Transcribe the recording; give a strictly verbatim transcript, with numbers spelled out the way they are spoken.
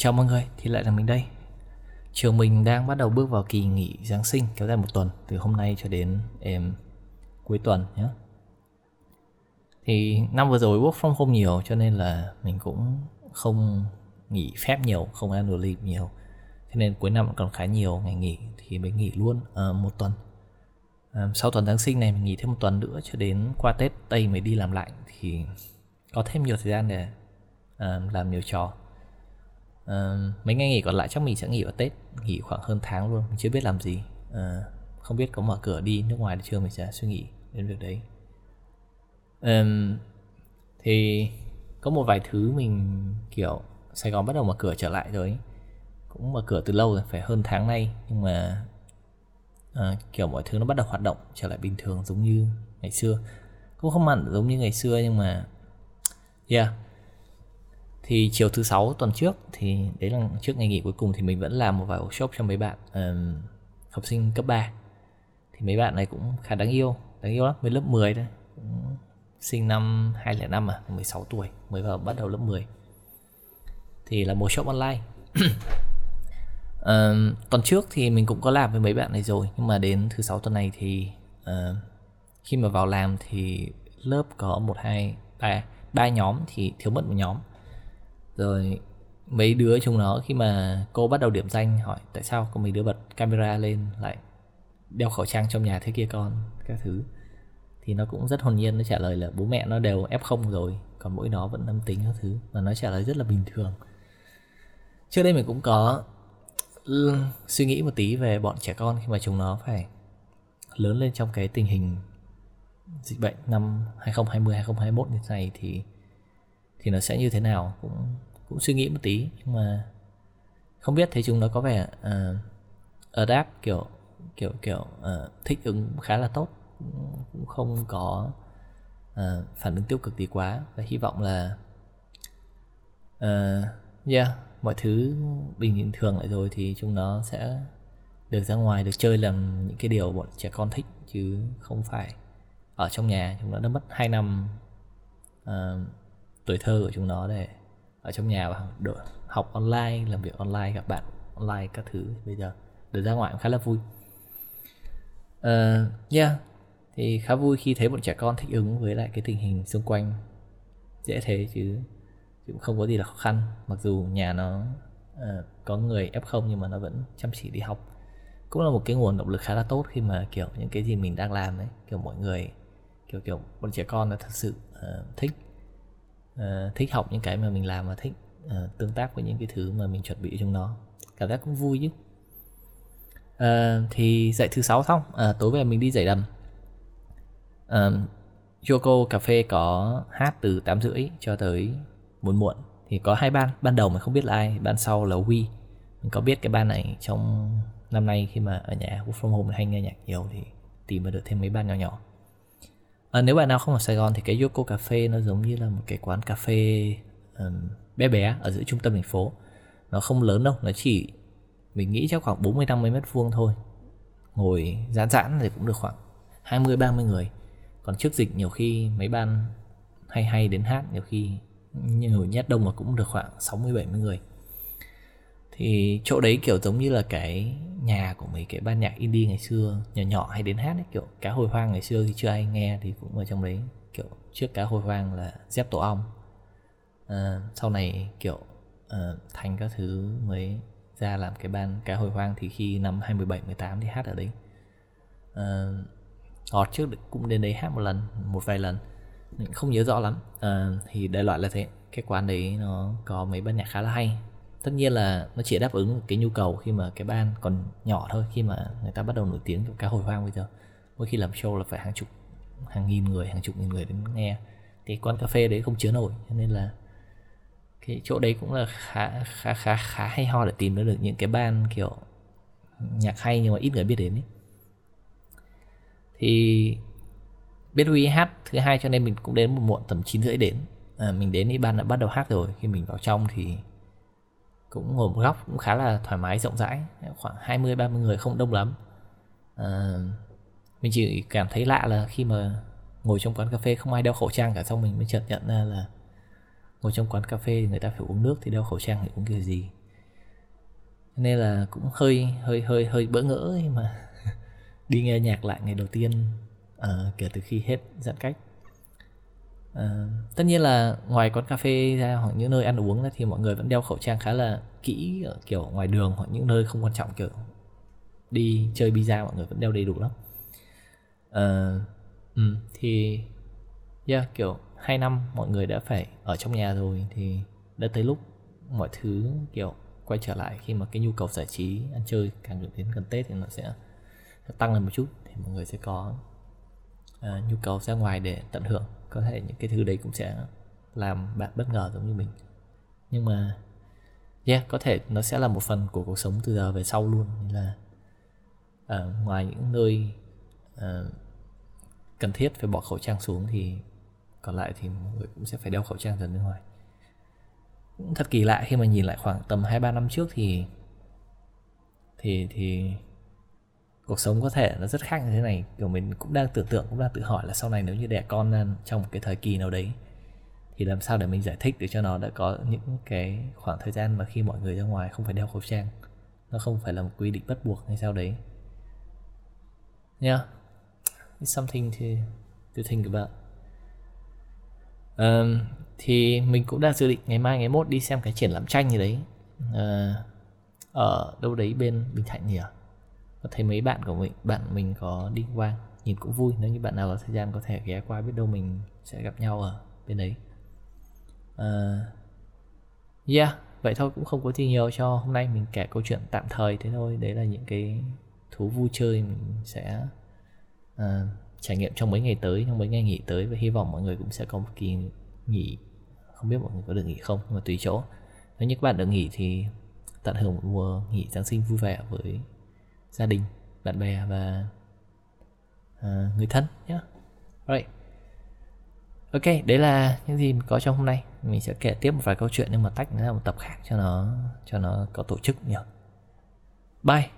Chào mọi người, thì lại là mình đây. Trường mình đang bắt đầu bước vào kỳ nghỉ Giáng sinh kéo dài một tuần, từ hôm nay cho đến em, cuối tuần nhé. Thì năm vừa rồi work from home nhiều, cho nên là mình cũng không nghỉ phép nhiều, không annual leave nhiều. Thế nên cuối năm còn khá nhiều ngày nghỉ, thì mình nghỉ luôn uh, một tuần. uh, Sau tuần Giáng sinh này mình nghỉ thêm một tuần nữa, cho đến qua Tết Tây mới đi làm lại. Thì có thêm nhiều thời gian để uh, làm nhiều trò. Uh, mấy ngày nghỉ còn lại chắc mình sẽ nghỉ vào Tết, nghỉ khoảng hơn tháng luôn, mình chưa biết làm gì. uh, Không biết có mở cửa đi nước ngoài được chưa, mình sẽ suy nghĩ đến việc đấy. um, Thì có một vài thứ mình kiểu Sài Gòn bắt đầu mở cửa trở lại rồi ấy. Cũng mở cửa từ lâu rồi, phải hơn tháng nay. Nhưng mà uh, kiểu mọi thứ nó bắt đầu hoạt động trở lại bình thường giống như ngày xưa. Cũng không hẳn giống như ngày xưa, nhưng mà yeah. Thì chiều thứ sáu tuần trước, thì đấy là trước ngày nghỉ cuối cùng, thì mình vẫn làm một vài workshop cho mấy bạn uh, học sinh cấp ba. Thì mấy bạn này cũng khá đáng yêu, đáng yêu lắm, mới lớp mười thôi. Cũng sinh năm hai không không năm à, mười sáu tuổi, mới vào bắt đầu lớp mười. Thì là workshop online. uh, Tuần trước thì mình cũng có làm với mấy bạn này rồi, nhưng mà đến thứ sáu tuần này thì uh, khi mà vào làm thì lớp có một, hai, ba, ba nhóm thì thiếu mất một nhóm. Rồi mấy đứa chúng nó khi mà cô bắt đầu điểm danh hỏi tại sao có mấy đứa bật camera lên lại đeo khẩu trang trong nhà thế kia con, các thứ. Thì nó cũng rất hồn nhiên, nó trả lời là bố mẹ nó đều ép không rồi, còn mỗi nó vẫn âm tính các thứ. Và nó trả lời rất là bình thường. Trước đây mình cũng có suy nghĩ một tí về bọn trẻ con khi mà chúng nó phải lớn lên trong cái tình hình dịch bệnh năm hai không hai không hai không hai mốt như thế này thì thì nó sẽ như thế nào, cũng cũng suy nghĩ một tí. Nhưng mà không biết, thấy chúng nó có vẻ uh, adapt kiểu kiểu kiểu uh, thích ứng khá là tốt, cũng không có uh, phản ứng tiêu cực gì quá. Và hy vọng là uh, yeah, mọi thứ bình thường lại rồi thì chúng nó sẽ được ra ngoài, được chơi, làm những cái điều bọn trẻ con thích, chứ không phải ở trong nhà. Chúng nó đã mất hai năm uh, tuổi thơ của chúng nó để ở trong nhà và học online, làm việc online, gặp bạn online các thứ. Bây giờ được ra ngoài cũng khá là vui. uh, yeah. Thì khá vui khi thấy bọn trẻ con thích ứng với lại cái tình hình xung quanh dễ thế, chứ cũng không có gì là khó khăn. Mặc dù nhà nó uh, có người ép không nhưng mà nó vẫn chăm chỉ đi học. Cũng là một cái nguồn động lực khá là tốt khi mà kiểu những cái gì mình đang làm ấy, kiểu mọi người, kiểu kiểu bọn trẻ con nó thật sự uh, thích Uh, thích học những cái mà mình làm, và thích uh, tương tác với những cái thứ mà mình chuẩn bị trong nó. Cảm giác cũng vui chứ. uh, Thì dạy thứ sáu xong, uh, tối về mình đi dạy đầm. uh, Yoko Cà Phê có hát từ tám rưỡi cho tới muộn muộn. Thì có hai ban, ban đầu mình không biết là ai, ban sau là Huy. Mình có biết cái ban này trong năm nay khi mà ở nhà work from home hay nghe nhạc nhiều thì tìm được thêm mấy ban nhỏ nhỏ. À, nếu bạn nào không ở Sài Gòn thì cái Yoko Cà Phê nó giống như là một cái quán cà phê um, bé bé ở giữa trung tâm thành phố. Nó không lớn đâu, nó chỉ, mình nghĩ chắc khoảng bốn mươi năm mươi mét vuông thôi. Ngồi giãn giãn thì cũng được khoảng hai mươi ba mươi người. Còn trước dịch nhiều khi mấy ban hay hay đến hát, nhiều khi nhiều nhất đông mà cũng được khoảng sáu mươi bảy mươi người. Thì chỗ đấy kiểu giống như là cái nhà của mấy cái ban nhạc indie ngày xưa, nhỏ nhỏ hay đến hát ấy, kiểu Cá Hồi Hoang ngày xưa khi chưa ai nghe thì cũng ở trong đấy. Kiểu trước Cá Hồi Hoang là Dép Tổ Ong, à, sau này kiểu à, thành các thứ mới ra làm cái ban Cá Hồi Hoang. Thì khi năm hai mươi bảy mười tám thì hát ở đấy. à, Ngọt trước cũng đến đấy hát một lần, một vài lần, mình không nhớ rõ lắm. à, Thì đại loại là thế, cái quán đấy nó có mấy ban nhạc khá là hay. Tất nhiên là nó chỉ đáp ứng cái nhu cầu khi mà cái ban còn nhỏ thôi. Khi mà người ta bắt đầu nổi tiếng Cá Hồi Hoang bây giờ, mỗi khi làm show là phải hàng chục, hàng nghìn người, hàng chục nghìn người đến nghe. Thì quán cà phê đấy không chứa nổi, cho nên là cái chỗ đấy cũng là khá khá khá khá hay ho để tìm được những cái ban kiểu nhạc hay nhưng mà ít người biết đến ấy. Thì biết Huy hát thứ hai cho nên mình cũng đến một muộn, tầm chín rưỡi đến. à, Mình đến thì ban đã bắt đầu hát rồi. Khi mình vào trong thì cũng ngồi một góc cũng khá là thoải mái, rộng rãi, khoảng hai mươi ba mươi người, không đông lắm. à, Mình chỉ cảm thấy lạ là khi mà ngồi trong quán cà phê không ai đeo khẩu trang cả. Xong mình mới chợt nhận ra là ngồi trong quán cà phê người ta phải uống nước, thì đeo khẩu trang thì uống kiểu gì. nên là cũng hơi hơi hơi hơi bỡ ngỡ ấy mà đi nghe nhạc lại ngày đầu tiên à, kể từ khi hết giãn cách. À, tất nhiên là ngoài quán cà phê ra hoặc những nơi ăn uống ra thì mọi người vẫn đeo khẩu trang khá là kỹ ở kiểu ngoài đường hoặc những nơi không quan trọng, kiểu đi chơi pizza mọi người vẫn đeo đầy đủ lắm. À, ừ, thì yeah, kiểu hai năm mọi người đã phải ở trong nhà rồi thì đã tới lúc mọi thứ kiểu quay trở lại, khi mà cái nhu cầu giải trí ăn chơi càng được đến gần Tết thì nó sẽ tăng lên một chút, thì mọi người sẽ có à, nhu cầu ra ngoài để tận hưởng. Có thể những cái thứ đấy cũng sẽ làm bạn bất ngờ giống như mình, nhưng mà yeah, có thể nó sẽ là một phần của cuộc sống từ giờ về sau luôn. Nên là à, ngoài những nơi à, cần thiết phải bỏ khẩu trang xuống thì còn lại thì mọi người cũng sẽ phải đeo khẩu trang dần bên ngoài. Cũng thật kỳ lạ khi mà nhìn lại khoảng tầm hai ba năm trước thì thì thì cuộc sống có thể nó rất khác như thế này. Kiểu mình cũng đang tưởng tượng, cũng đang tự hỏi là sau này nếu như đẻ con ra trong một cái thời kỳ nào đấy thì làm sao để mình giải thích để cho nó đã có những cái khoảng thời gian mà khi mọi người ra ngoài không phải đeo khẩu trang, nó không phải là một quy định bắt buộc hay sao đấy. Yeah, it's something to, to think about. Um, thì mình cũng đang dự định ngày mai ngày mốt đi xem cái triển lãm tranh gì đấy uh, ở đâu đấy bên Bình Thạnh nhỉ à? Có thấy mấy bạn của mình, bạn mình có đi qua, nhìn cũng vui. Nếu như bạn nào có thời gian có thể ghé qua, biết đâu mình sẽ gặp nhau ở bên đấy. uh, Yeah, vậy thôi, cũng không có gì nhiều cho hôm nay. Mình kể câu chuyện tạm thời thế thôi. Đấy là những cái thú vui chơi mình sẽ uh, trải nghiệm trong mấy ngày tới, trong mấy ngày nghỉ tới. Và hy vọng mọi người cũng sẽ có một kỳ nghỉ. Không biết mọi người có được nghỉ không, nhưng mà tùy chỗ. Nếu như các bạn được nghỉ thì tận hưởng một mùa nghỉ Giáng sinh vui vẻ với gia đình, bạn bè và uh, người thân nhé. Alright. Ok, đấy là những gì mình có trong hôm nay. Mình sẽ kể tiếp một vài câu chuyện nhưng mà tách nó ra một tập khác cho nó cho nó có tổ chức nhỉ. Bye.